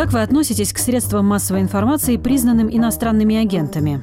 Как вы относитесь к средствам массовой информации, признанным иностранными агентами?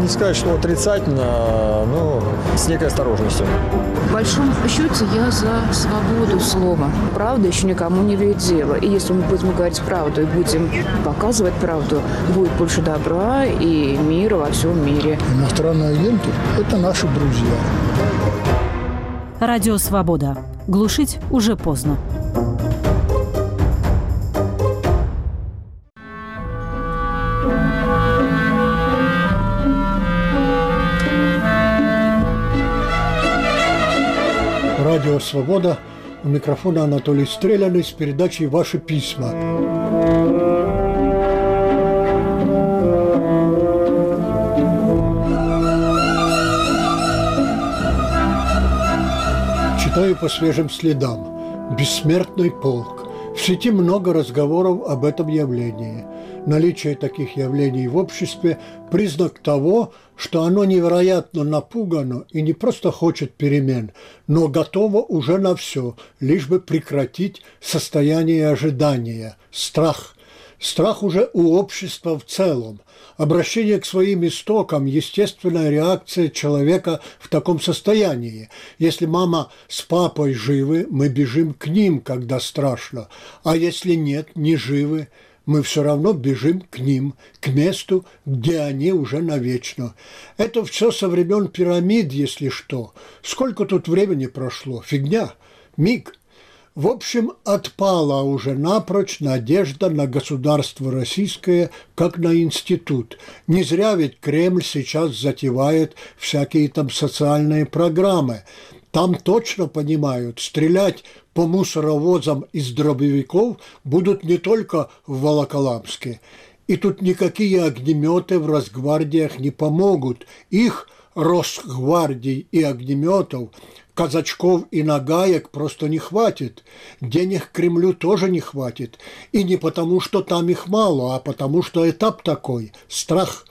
Не сказать, что отрицательно, но с некой осторожностью. В большом счете я за свободу слова. Правда еще никому не вредила. И если мы будем говорить правду и будем показывать правду, будет больше добра и мира во всем мире. Иностранные агенты – это наши друзья. Радио «Свобода». Глушить уже поздно. Радио «Свобода». У микрофона Анатолий Стреляный с передачей «Ваши письма». Читаю по свежим следам. «Бессмертный полк». В сети много разговоров об этом явлении. Наличие таких явлений в обществе – признак того, что оно невероятно напугано и не просто хочет перемен, но готово уже на все, лишь бы прекратить состояние ожидания, страх. Страх уже у общества в целом. Обращение к своим истокам – естественная реакция человека в таком состоянии. Если мама с папой живы, мы бежим к ним, когда страшно. А если нет, не живы, мы все равно бежим к ним, к месту, где они уже навечно. Это все со времен пирамид, если что. Сколько тут времени прошло? Фигня. Миг. В общем, отпала уже напрочь надежда на государство российское, как на институт. Не зря ведь Кремль сейчас затевает всякие там социальные программы. Там точно понимают, стрелять по мусоровозам из дробовиков будут не только в Волоколамске. И тут никакие огнеметы в Росгвардиях не помогут. Их, Росгвардий и огнеметов, казачков и нагаек просто не хватит. Денег Кремлю тоже не хватит. И не потому, что там их мало, а потому, что этап такой – страх.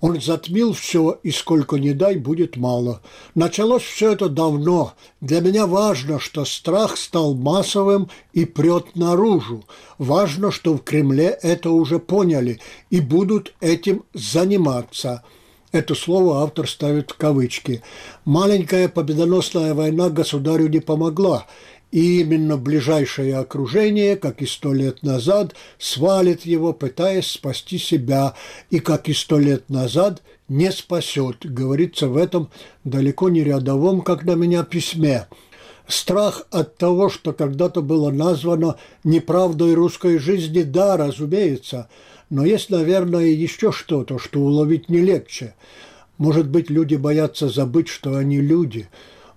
Он затмил все, и сколько ни дай, будет мало. Началось все это давно. Для меня важно, что страх стал массовым и прет наружу. Важно, что в Кремле это уже поняли и будут этим заниматься. Это слово автор ставит в кавычки. Маленькая победоносная война государю не помогла. И именно ближайшее окружение, как и 100 лет назад, свалит его, пытаясь спасти себя. И как и 100 лет назад, не спасет. Говорится в этом далеко не рядовом, как на меня, письме. Страх от того, что когда-то было названо неправдой русской жизни, да, разумеется. Но есть, наверное, еще что-то, что уловить не легче. Может быть, люди боятся забыть, что они люди.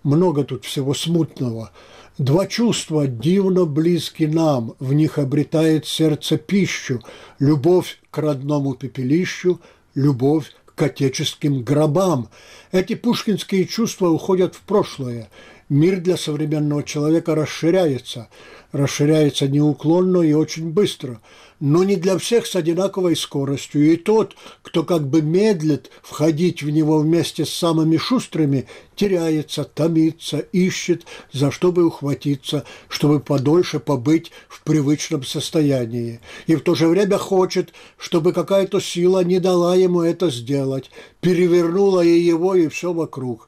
Много тут всего смутного. Два чувства дивно близки нам, в них обретает сердце пищу. Любовь к родному пепелищу, любовь к отеческим гробам. Эти пушкинские чувства уходят в прошлое. Мир для современного человека расширяется. Расширяется неуклонно и очень быстро. Но не для всех с одинаковой скоростью. И тот, кто как бы медлит входить в него вместе с самыми шустрыми, теряется, томится, ищет, за что бы ухватиться, чтобы подольше побыть в привычном состоянии. И в то же время хочет, чтобы какая-то сила не дала ему это сделать, перевернула и его, и все вокруг.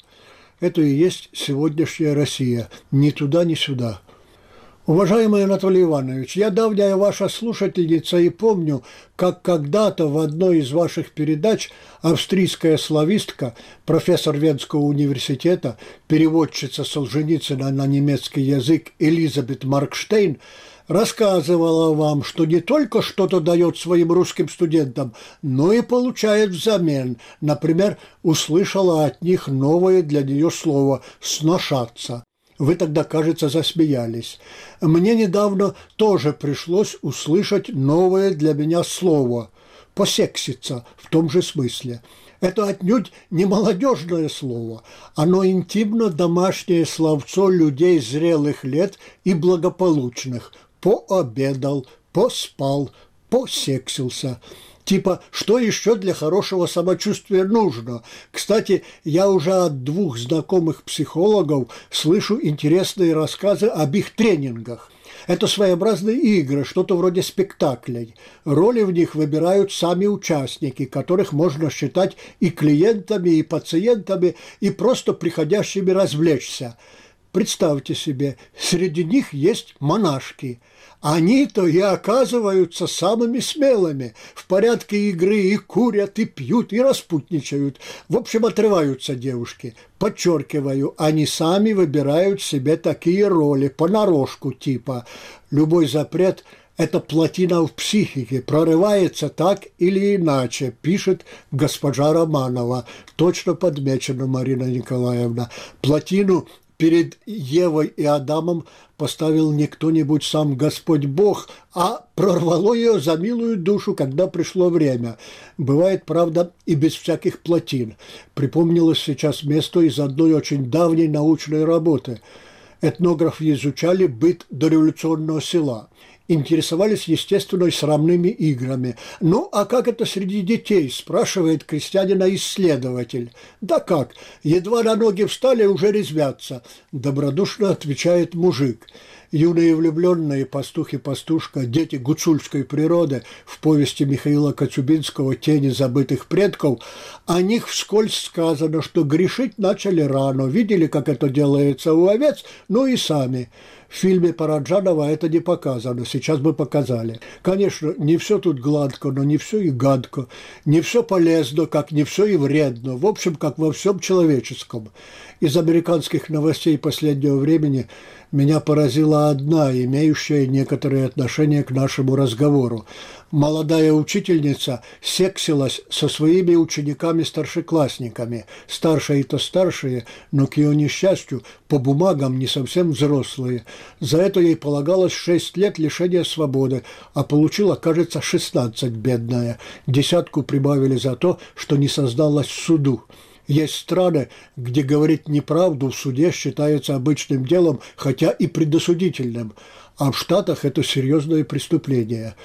Это и есть сегодняшняя Россия. Ни туда, ни сюда. Уважаемый Анатолий Иванович, я давняя ваша слушательница и помню, как когда-то в одной из ваших передач австрийская славистка, профессор Венского университета, переводчица Солженицына на немецкий язык Элизабет Маркштейн, рассказывала вам, что не только что-то дает своим русским студентам, но и получает взамен. Например, услышала от них новое для нее слово «сношаться». Вы тогда, кажется, засмеялись. Мне недавно тоже пришлось услышать новое для меня слово. посекситься в том же смысле. Это отнюдь не молодежное слово, оно интимно домашнее словцо людей зрелых лет и благополучных. Пообедал, поспал, посексился. Типа, что еще для хорошего самочувствия нужно? Кстати, я уже от двух знакомых психологов слышу интересные рассказы об их тренингах. Это своеобразные игры, что-то вроде спектаклей. Роли в них выбирают сами участники, которых можно считать и клиентами, и пациентами, и просто приходящими развлечься. Представьте себе, среди них есть монашки. Они-то и оказываются самыми смелыми. В порядке игры и курят, и пьют, и распутничают. В общем, отрываются девушки. Подчеркиваю, они сами выбирают себе такие роли, понарошку типа. Любой запрет – это плотина в психике, прорывается так или иначе, пишет госпожа Романова. Точно подмечена, Марина Николаевна. Плотину перед Евой и Адамом поставил не кто-нибудь сам Господь Бог, а прорвало ее за милую душу, когда пришло время. Бывает, правда, и без всяких плотин. Припомнилось сейчас место из одной очень давней научной работы. Этнографы изучали быт дореволюционного села. Интересовались, естественно, и срамными играми. «Ну, а как это среди детей?» – спрашивает крестьянина-исследователь. «Да как? Едва на ноги встали, уже резвятся», – добродушно отвечает мужик. Юные влюбленные, пастух и пастушка, дети гуцульской природы в повести Михаила Коцюбинского «Тени забытых предков», о них вскользь сказано, что грешить начали рано, видели, как это делается у овец, ну и сами. В фильме Параджанова это не показано, сейчас бы показали. Конечно, не все тут гладко, но не все и гадко, не все полезно, как не все и вредно, в общем, как во всем человеческом. Из американских новостей последнего времени меня поразила одна, имеющая некоторое отношение к нашему разговору. Молодая учительница сексилась со своими учениками-старшеклассниками. Старшие-то старшие, но, к ее несчастью, по бумагам не совсем взрослые. За это ей полагалось 6 лет лишения свободы, а получила, кажется, 16, бедная. Десятку прибавили за то, что не создалась в суду. Есть страны, где говорить неправду в суде считается обычным делом, хотя и предосудительным. А в Штатах это серьезное преступление.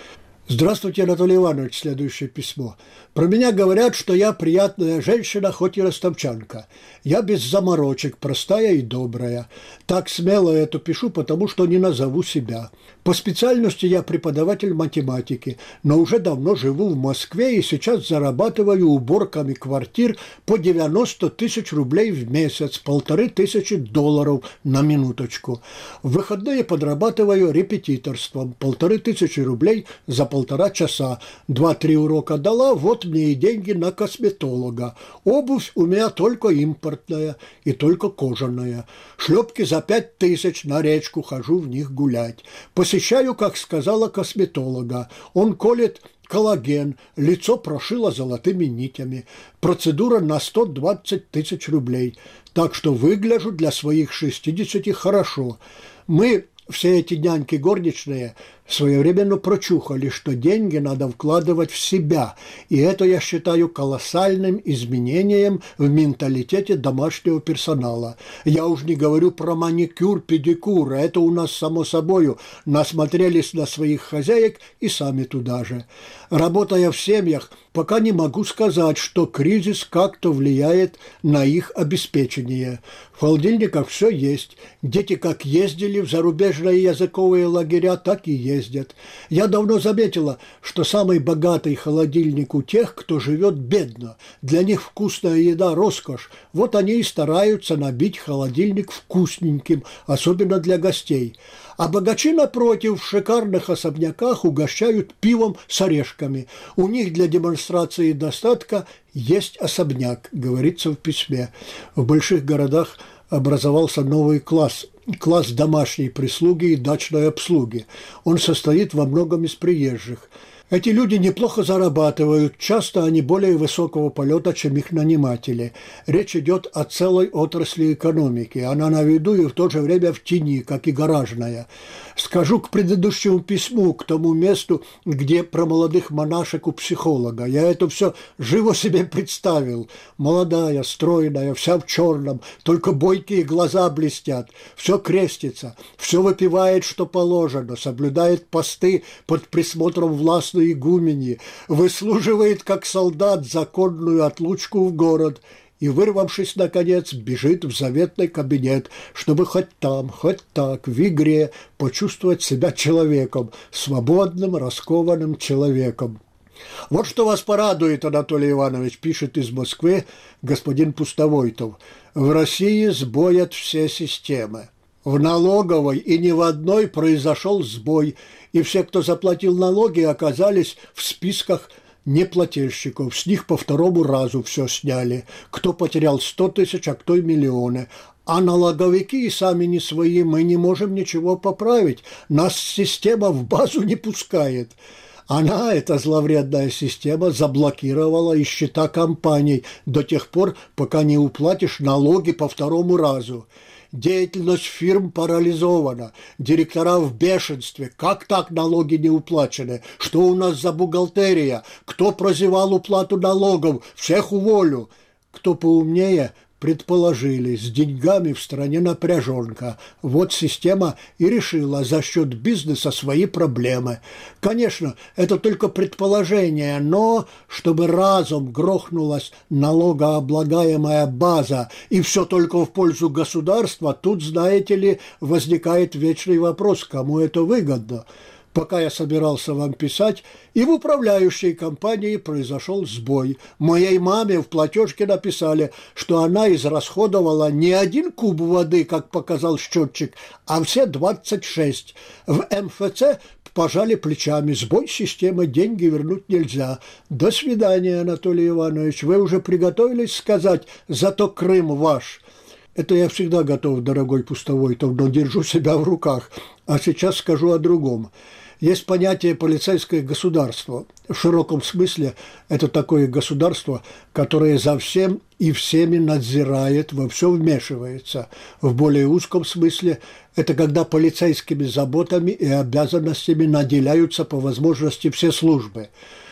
«Здравствуйте, Анатолий Иванович», следующее письмо. «Про меня говорят, что я приятная женщина, хоть и ростовчанка. Я без заморочек, простая и добрая. Так смело я это пишу, потому что не назову себя. По специальности я преподаватель математики, но уже давно живу в Москве и сейчас зарабатываю уборками квартир по 90 тысяч рублей в месяц, $1500 на минуточку. В выходные подрабатываю репетиторством, $1500 за полтора часа, 2-3 урока дала, вот мне и деньги на косметолога. Обувь у меня только импортная и только кожаная. Шлепки за 5000 на речку, хожу в них гулять. Посещаю, как сказала, косметолога. Он колет коллаген, лицо прошило золотыми нитями. Процедура на 120 тысяч рублей. Так что выгляжу для своих 60 хорошо. Мы... Все эти няньки горничные своевременно прочухали, что деньги надо вкладывать в себя. И это я считаю колоссальным изменением в менталитете домашнего персонала. Я уж не говорю про маникюр, педикюр. Это у нас само собою. Насмотрелись на своих хозяек и сами туда же. Работая в семьях, пока не могу сказать, что кризис как-то влияет на их обеспечение. В холодильниках все есть. Дети как ездили в зарубежные языковые лагеря, так и ездят. Я давно заметила, что самый богатый холодильник у тех, кто живет бедно. Для них вкусная еда – роскошь. Вот они и стараются набить холодильник вкусненьким, особенно для гостей. А богачи, напротив, в шикарных особняках угощают пивом с орешками. У них для демонстрации достатка есть особняк, говорится в письме. В больших городах образовался новый класс домашней прислуги и дачной обслуги. Он состоит во многом из приезжих. Эти люди неплохо зарабатывают, часто они более высокого полета, чем их наниматели. Речь идет о целой отрасли экономики. Она на виду и в то же время в тени, как и гаражная. Скажу к предыдущему письму, к тому месту, где про молодых монашек у психолога. Я это все живо себе представил. Молодая, стройная, вся в черном, только бойкие глаза блестят. Все крестится, все выпивает, что положено, соблюдает посты под присмотром властных игумени, выслуживает, как солдат, законную отлучку в город и, вырвавшись, наконец, бежит в заветный кабинет, чтобы хоть там, хоть так, в игре, почувствовать себя человеком, свободным, раскованным человеком. «Вот что вас порадует, Анатолий Иванович», – пишет из Москвы господин Пустовойтов, – «в России сбоят все системы». В налоговой и ни в одной произошел сбой, и все, кто заплатил налоги, оказались в списках неплательщиков. С них по второму разу все сняли. Кто потерял 100 тысяч, а кто и миллионы. А налоговики и сами не свои, мы не можем ничего поправить. Нас система в базу не пускает. Она, эта зловредная система, заблокировала и счета компаний до тех пор, пока не уплатишь налоги по второму разу. Деятельность фирм парализована, директора в бешенстве. Как так налоги не уплачены? Что у нас за бухгалтерия? Кто прозевал уплату налогов? Всех уволю. Кто поумнее, предположили, с деньгами в стране напряженка. Вот система и решила за счет бизнеса свои проблемы. Конечно, это только предположение, но чтобы разом грохнулась налогооблагаемая база и все только в пользу государства, тут, знаете ли, возникает вечный вопрос, кому это выгодно. Пока я собирался вам писать, и в управляющей компании произошел сбой. Моей маме в платежке написали, что она израсходовала не 1 куб воды, как показал счетчик, а все 26. В МФЦ пожали плечами. Сбой системы, деньги вернуть нельзя. До свидания, Анатолий Иванович. Вы уже приготовились сказать, зато Крым ваш. Это я всегда готов, дорогой Пустовойтов, но держу себя в руках. А сейчас скажу о другом. Есть понятие «полицейское государство». В широком смысле это такое государство, которое за всем и всеми надзирает, во все вмешивается. В более узком смысле это когда полицейскими заботами и обязанностями наделяются по возможности все службы.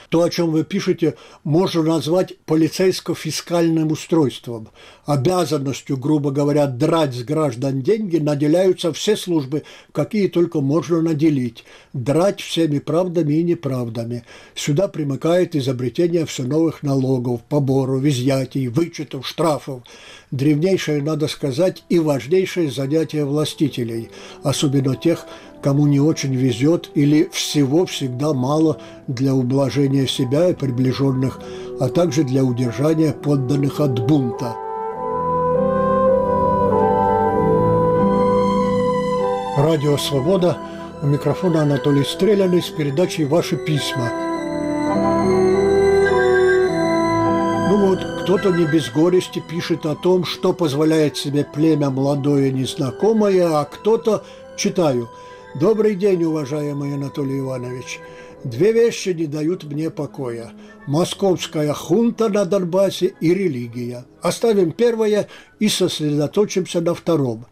То, о чем вы пишете, можно назвать полицейско-фискальным устройством. Обязанностью, грубо говоря, драть с граждан деньги наделяются все службы, какие только можно наделить. Драть всеми правдами и неправдами. Сюда примыкает изобретение все новых налогов, поборов, изъятий, вычетов, штрафов. Древнейшее, надо сказать, и важнейшее занятие властителей, особенно тех, кому не очень везет или всего всегда мало для ублажения себя и приближенных, а также для удержания подданных от бунта. Радио «Свобода». У микрофона Анатолий Стреляный с передачей «Ваши письма». Ну вот, кто-то не без горести пишет о том, что позволяет себе племя молодое незнакомое, а кто-то, читаю, «Добрый день, уважаемый Анатолий Иванович. Две вещи не дают мне покоя. Московская хунта на Донбассе и религия. Оставим первое и сосредоточимся на втором.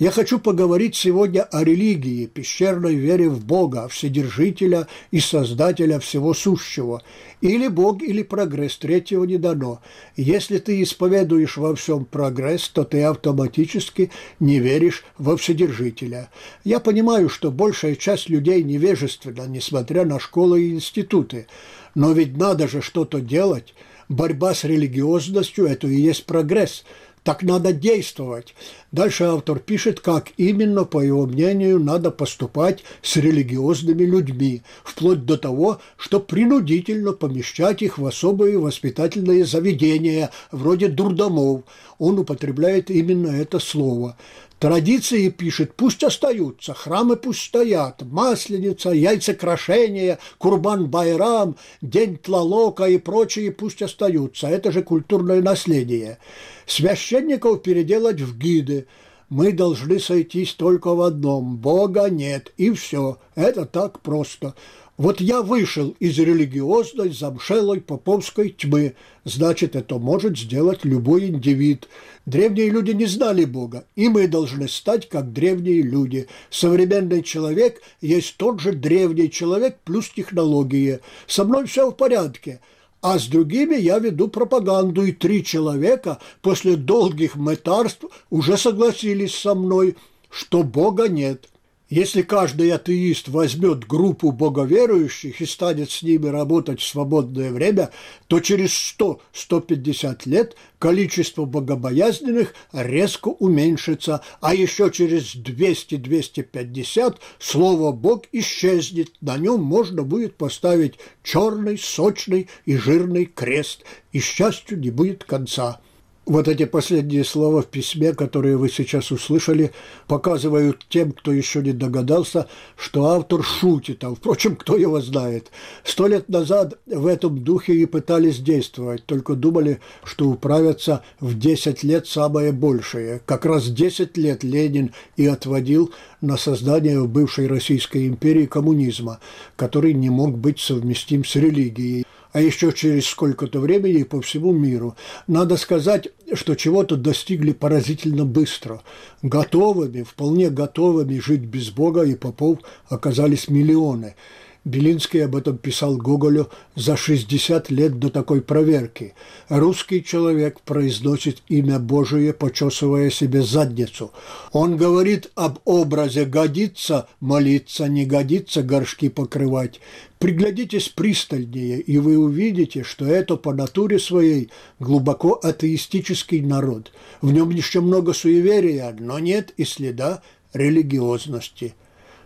Я хочу поговорить сегодня о религии, пещерной вере в Бога, Вседержителя и Создателя всего сущего. Или Бог, или прогресс, третьего не дано. Если ты исповедуешь во всем прогресс, то ты автоматически не веришь во Вседержителя. Я понимаю, что большая часть людей невежественна, несмотря на школы и институты. Но ведь надо же что-то делать. Борьба с религиозностью – это и есть прогресс». Так надо действовать. Дальше автор пишет, как именно, по его мнению, надо поступать с религиозными людьми, вплоть до того, что принудительно помещать их в особые воспитательные заведения, вроде дурдомов. Он употребляет именно это слово. Традиции, пишет, пусть остаются, храмы пусть стоят, масленица, яйцекрошение, Курбан-Байрам, День Тлалока и прочие пусть остаются. Это же культурное наследие. Священников переделать в гиды. Мы должны сойтись только в одном. Бога нет, и все. Это так просто. Вот я вышел из религиозной, замшелой, поповской тьмы. Значит, это может сделать любой индивид. Древние люди не знали Бога, и мы должны стать как древние люди. Современный человек есть тот же древний человек плюс технологии. Со мной все в порядке. А с другими я веду пропаганду, и 3 человека после долгих мытарств уже согласились со мной, что Бога нет. Если каждый атеист возьмет группу боговерующих и станет с ними работать в свободное время, то через 100-150 лет количество богобоязненных резко уменьшится, а еще через 200-250 слово «Бог» исчезнет. На нем можно будет поставить черный, сочный и жирный крест, и счастью не будет конца. Вот эти последние слова в письме, которые вы сейчас услышали, показывают тем, кто еще не догадался, что автор шутит, а, впрочем, кто его знает. 100 лет назад в этом духе и пытались действовать, только думали, что управятся в 10 лет самое большее. Как раз 10 лет Ленин и отводил на создание в бывшей Российской империи коммунизма, который не мог быть совместим с религией. А еще через сколько-то времени по всему миру. Надо сказать, что чего-то достигли поразительно быстро. Готовыми, вполне готовыми жить без Бога и попов оказались миллионы. Белинский об этом писал Гоголю за 60 лет до такой проверки. Русский человек произносит имя Божие, почесывая себе задницу. Он говорит об образе «годится молиться, не годится горшки покрывать». Приглядитесь пристальнее, и вы увидите, что это по натуре своей глубоко атеистический народ. В нем еще много суеверия, но нет и следа религиозности.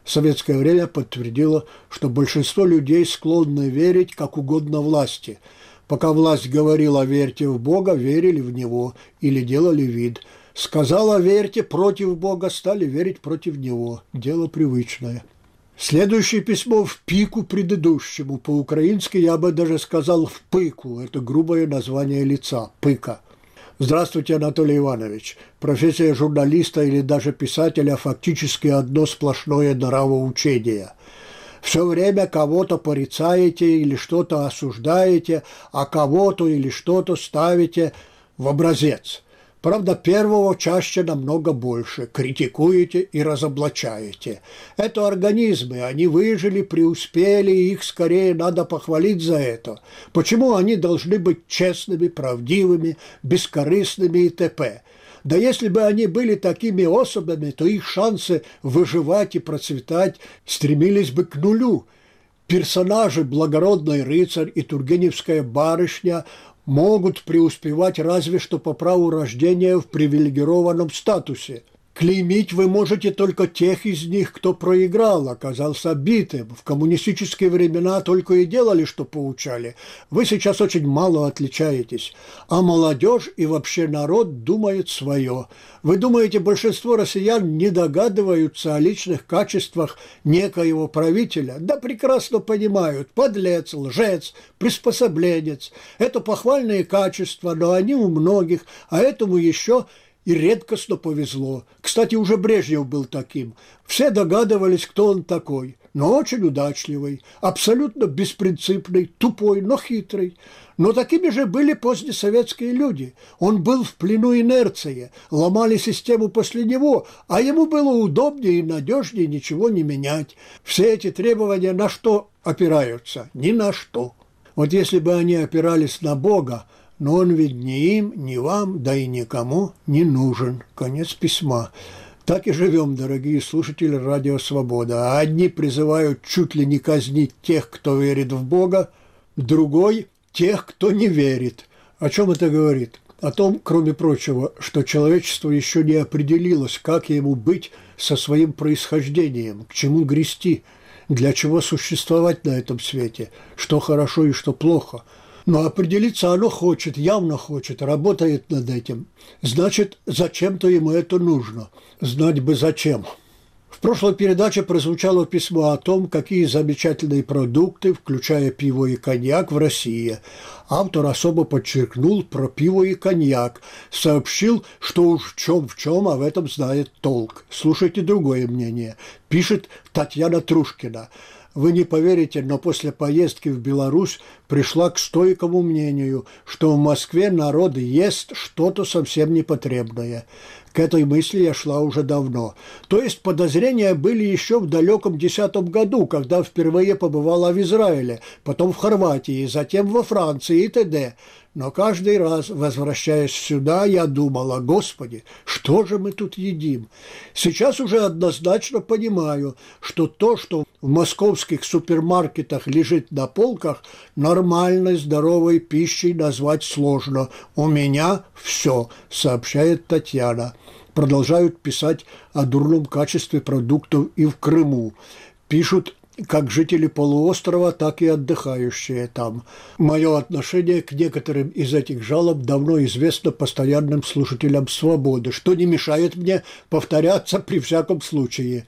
Советское время подтвердило, что большинство людей склонны верить как угодно власти. Пока власть говорила «верьте в Бога», верили в Него или делали вид. Сказала «верьте против Бога», стали верить против Него. Дело привычное. Следующее письмо в пику предыдущему. По-украински я бы даже сказал «в пыку». Это грубое название лица – «пыка». Здравствуйте, Анатолий Иванович. Профессия журналиста или даже писателя фактически одно сплошное нравоучение. Все время кого-то порицаете или что-то осуждаете, а кого-то или что-то ставите в образец. Правда, первого чаще намного больше. Критикуете и разоблачаете. Это организмы. Они выжили, преуспели, и их скорее надо похвалить за это. Почему они должны быть честными, правдивыми, бескорыстными и т.п.? Да если бы они были такими особами, то их шансы выживать и процветать стремились бы к нулю. Персонажи «Благородный рыцарь» и «Тургеневская барышня» могут преуспевать разве что по праву рождения в привилегированном статусе. Клеймить вы можете только тех из них, кто проиграл, оказался битым. В коммунистические времена только и делали, что поучали. Вы сейчас очень мало отличаетесь. А молодежь и вообще народ думает свое. Вы думаете, большинство россиян не догадываются о личных качествах некоего правителя? Да прекрасно понимают. Подлец, лжец, приспособленец. Это похвальные качества, но они у многих, а этому еще и редкостно повезло. Кстати, уже Брежнев был таким. Все догадывались, кто он такой. Но очень удачливый, абсолютно беспринципный, тупой, но хитрый. Но такими же были позднесоветские люди. Он был в плену инерции, ломали систему после него, а ему было удобнее и надежнее ничего не менять. Все эти требования на что опираются? Ни на что. Вот если бы они опирались на Бога, но он ведь ни им, ни вам, да и никому не нужен. Конец письма. Так и живем, дорогие слушатели Радио Свобода. Одни призывают чуть ли не казнить тех, кто верит в Бога, другой – тех, кто не верит. О чем это говорит? О том, кроме прочего, что человечество еще не определилось, как ему быть со своим происхождением, к чему грести, для чего существовать на этом свете, что хорошо и что плохо. Но определиться оно хочет, явно хочет, работает над этим. Значит, зачем-то ему это нужно. Знать бы зачем. В прошлой передаче прозвучало письмо о том, какие замечательные продукты, включая пиво и коньяк, в России. Автор особо подчеркнул про пиво и коньяк. Сообщил, что уж в чем, а в этом знает толк. Слушайте другое мнение. Пишет Татьяна Трушкина. Вы не поверите, но после поездки в Беларусь пришла к стойкому мнению, что в Москве народ ест что-то совсем непотребное. К этой мысли я шла уже давно. То есть подозрения были еще в далеком 2010 году, когда впервые побывала в Израиле, потом в Хорватии, затем во Франции и т.д. Но каждый раз, возвращаясь сюда, я думала: «Господи, что же мы тут едим?» Сейчас уже однозначно понимаю, что то, что в московских супермаркетах лежит на полках, нормальной здоровой пищей назвать сложно. «У меня все», сообщает Татьяна. Продолжают писать о дурном качестве продуктов и в Крыму. Пишут как жители полуострова, так и отдыхающие там. Мое отношение к некоторым из этих жалоб давно известно постоянным слушателям «Свободы», что не мешает мне повторяться при всяком случае.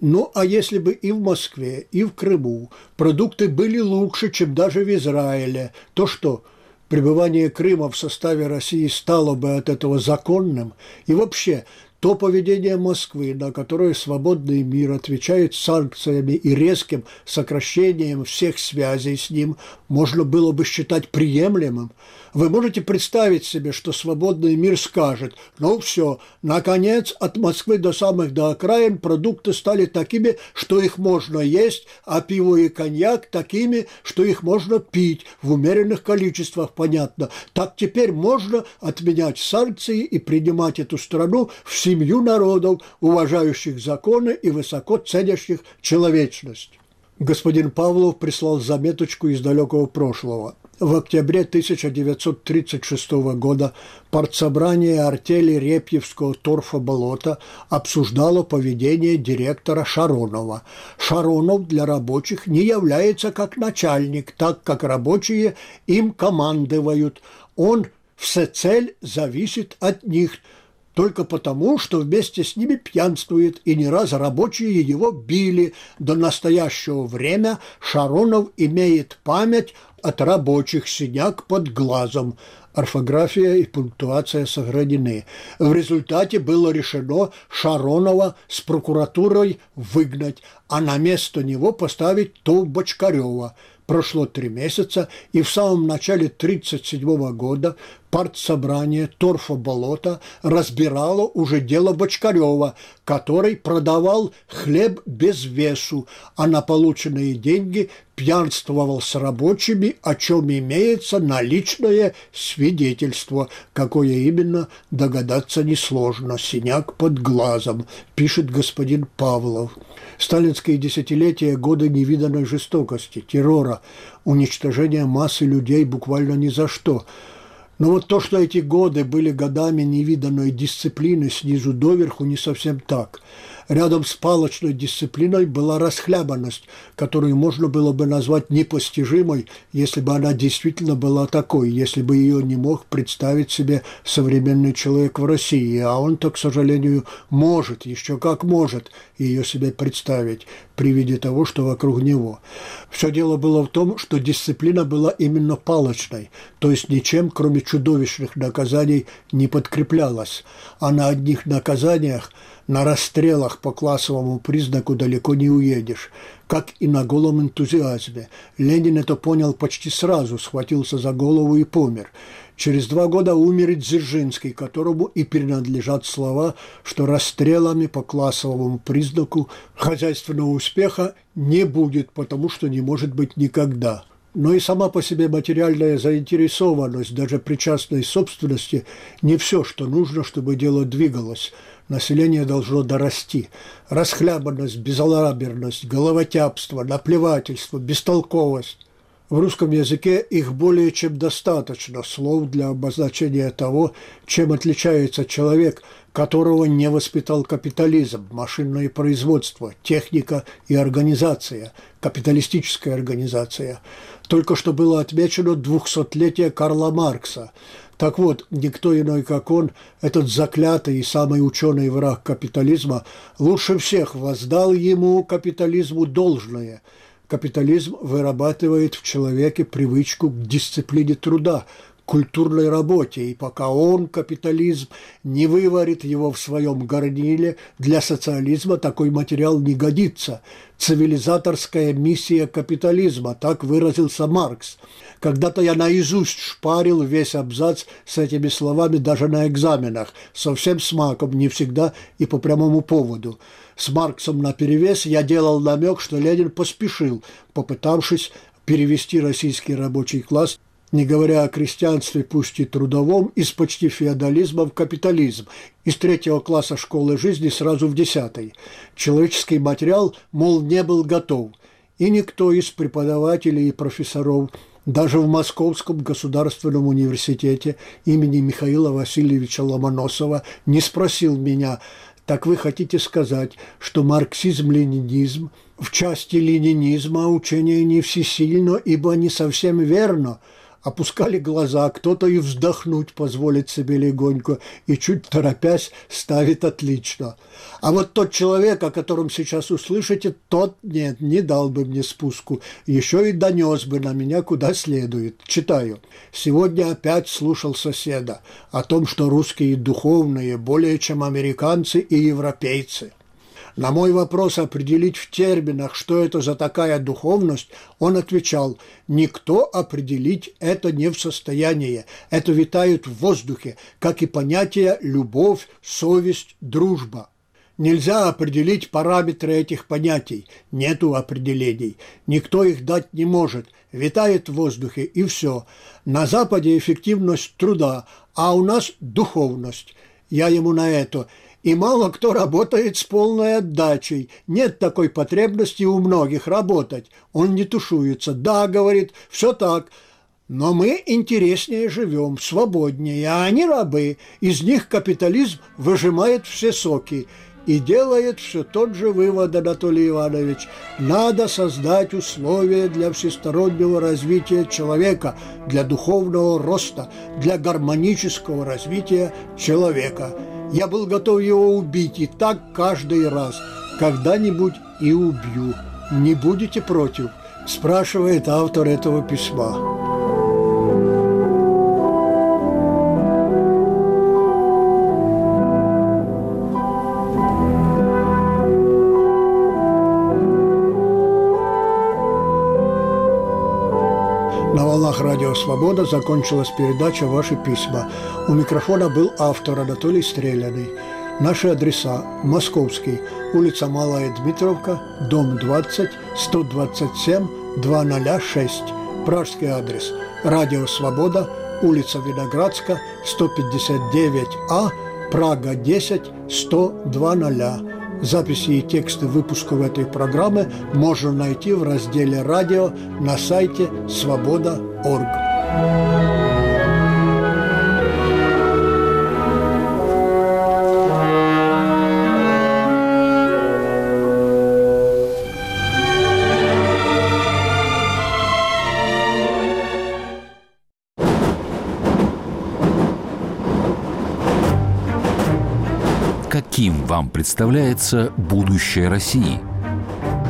Ну, а если бы и в Москве, и в Крыму продукты были лучше, чем даже в Израиле, то что? Пребывание Крыма в составе России стало бы от этого законным? И вообще, то поведение Москвы, на которое свободный мир отвечает санкциями и резким сокращением всех связей с ним, можно было бы считать приемлемым. Вы можете представить себе, что свободный мир скажет: «Ну все, наконец, от Москвы до самых до окраин продукты стали такими, что их можно есть, а пиво и коньяк такими, что их можно пить, в умеренных количествах, понятно. Так теперь можно отменять санкции и принимать эту страну в семью народов, уважающих законы и высоко ценящих человечность». Господин Павлов прислал заметочку из далекого прошлого. В октябре 1936 года партсобрание артели Репьевского торфоболота обсуждало поведение директора Шаронова. Шаронов для рабочих не является как начальник, так как рабочие им командуют. Он всецель зависит от них, только потому, что вместе с ними пьянствует, и не раз рабочие его били. До настоящего времени Шаронов имеет память от рабочих, синяк под глазом. Орфография и пунктуация сохранены. В результате было решено Шаронова с прокуратурой выгнать, а на место него поставить Бочкарева. Прошло 3 месяца, и в самом начале 1937 года партсобрание торфоболота разбирало уже дело Бочкарева, который продавал хлеб без весу, а на полученные деньги пьянствовал с рабочими, о чем имеется наличное свидетельство. Какое именно, догадаться несложно. Синяк под глазом, пишет господин Павлов. Сталинские десятилетия – годы невиданной жестокости, террора, уничтожения массы людей буквально ни за что. Но вот то, что эти годы были годами невиданной дисциплины снизу доверху, не совсем так. Рядом с палочной дисциплиной была расхлябанность, которую можно было бы назвать непостижимой, если бы она действительно была такой, если бы ее не мог представить себе современный человек в России. А он-то, к сожалению, может, еще как может ее себе представить при виде того, что вокруг него. Все дело было в том, что дисциплина была именно палочной, то есть ничем, кроме чудовищных наказаний, не подкреплялась. А на одних наказаниях, на расстрелах по классовому признаку далеко не уедешь, как и на голом энтузиазме. Ленин это понял почти сразу, схватился за голову и помер. Через 2 года умер и Дзержинский, которому и принадлежат слова, что расстрелами по классовому признаку хозяйственного успеха не будет, потому что не может быть никогда. Но и сама по себе материальная заинтересованность, даже при частной собственности, не все, что нужно, чтобы дело двигалось. Население должно дорасти. Расхлябанность, безалаберность, головотяпство, наплевательство, бестолковость. В русском языке их более чем достаточно слов для обозначения того, чем отличается человек, которого не воспитал капитализм, машинное производство, техника и организация, капиталистическая организация. Только что было отмечено 200-летие Карла Маркса. Так вот, никто иной, как он, этот заклятый и самый ученый враг капитализма, лучше всех воздал ему, капитализму, должное. Капитализм вырабатывает в человеке привычку к дисциплине труда, культурной работе, и пока он, капитализм, не выварит его в своем горниле, для социализма такой материал не годится. Цивилизаторская миссия капитализма, так выразился Маркс. Когда-то я наизусть шпарил весь абзац с этими словами даже на экзаменах, совсем с маком, не всегда и по прямому поводу. С Марксом наперевес я делал намек, что Ленин поспешил, попытавшись перевести российский рабочий класс, не говоря о крестьянстве, пусть и трудовом, из почти феодализма в капитализм, из 3-го класса школы жизни сразу в 10-й. Человеческий материал, мол, не был готов, и никто из преподавателей и профессоров, даже в Московском государственном университете имени Михаила Васильевича Ломоносова, не спросил меня: так вы хотите сказать, что марксизм-ленинизм в части ленинизма учение не всесильно, ибо не совсем верно? Опускали глаза, кто-то и вздохнуть позволит себе легонько, и чуть торопясь ставит отлично. А вот тот человек, о котором сейчас услышите, тот нет, не дал бы мне спуску, еще и донес бы на меня куда следует. Читаю. Сегодня опять слушал соседа о том, что русские духовные более чем американцы и европейцы. На мой вопрос определить в терминах, что это за такая духовность, он отвечал: «Никто определить это не в состоянии, это витает в воздухе, как и понятия «любовь», «совесть», «дружба». Нельзя определить параметры этих понятий, нету определений, никто их дать не может, витает в воздухе и все. На Западе эффективность труда, а у нас духовность». Я ему на это: и мало кто работает с полной отдачей. Нет такой потребности у многих работать. Он не тушуется. Да, говорит, все так. Но мы интереснее живем, свободнее, а они рабы. Из них капитализм выжимает все соки. И делает все тот же вывод Анатолий Иванович. Надо создать условия для всестороннего развития человека, для духовного роста, для гармонического развития человека. Я был готов его убить, и так каждый раз. Когда-нибудь и убью. Не будете против? Спрашивает автор этого письма. На волнах Радио Свобода закончилась передача «Ваши письма». У микрофона был автор Анатолий Стреляный. Наши адреса: Московский, улица Малая Дмитровка, дом 20, 127-206. Пражский адрес: Радио Свобода, улица Виноградска, 159А, Прага, 10, 100-200. Записи и тексты выпусков этой программы можно найти в разделе «Радио» на сайте Свобода.орг. Каким вам представляется будущее России?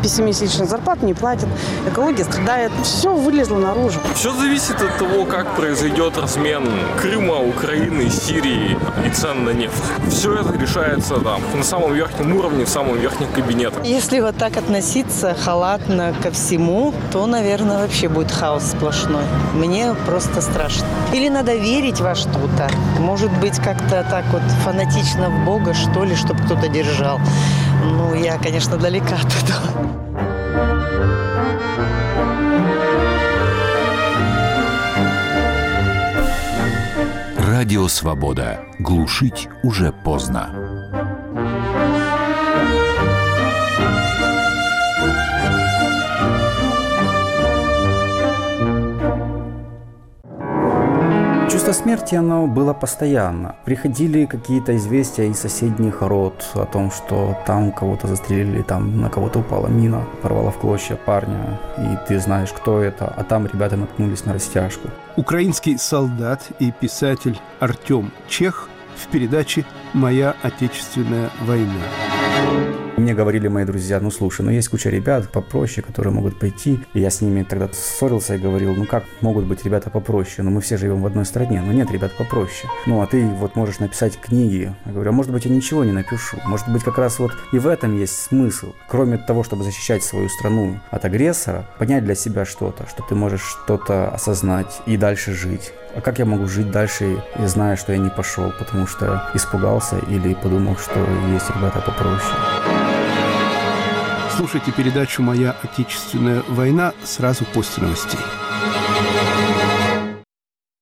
Пессимистично, зарплат не платят, экология страдает, все вылезло наружу. Все зависит от того, как произойдет размен Крыма, Украины, Сирии и цен на нефть. Все это решается там, на самом верхнем уровне, в самом верхнем кабинете. Если вот так относиться халатно ко всему, то, наверное, вообще будет хаос сплошной. Мне просто страшно. Или надо верить во что-то, может быть, как-то так вот фанатично в Бога, что ли, чтобы кто-то держал. Ну, я, конечно, далека от этого. Радио Свобода. Глушить уже поздно. Чувство смерти, оно было постоянно. Приходили какие-то известия из соседних род о том, что там кого-то застрелили, там на кого-то упала мина, порвала в клочья парня, и ты знаешь, кто это, а там ребята наткнулись на растяжку. Украинский солдат и писатель Артём Чех в передаче «Моя Отечественная война». Мне говорили мои друзья: ну слушай, ну есть куча ребят попроще, которые могут пойти. И я с ними тогда ссорился и говорил: ну как могут быть ребята попроще? Ну мы все живем в одной стране, но нет ребят попроще. Ну а ты вот можешь написать книги. Я говорю: а может быть я ничего не напишу. Может быть как раз вот и в этом есть смысл. Кроме того, чтобы защищать свою страну от агрессора, понять для себя что-то, что ты можешь что-то осознать и дальше жить. А как я могу жить дальше, зная, что я не пошел, потому что испугался или подумал, что есть ребята попроще? Слушайте передачу «Моя Отечественная война» сразу после новостей.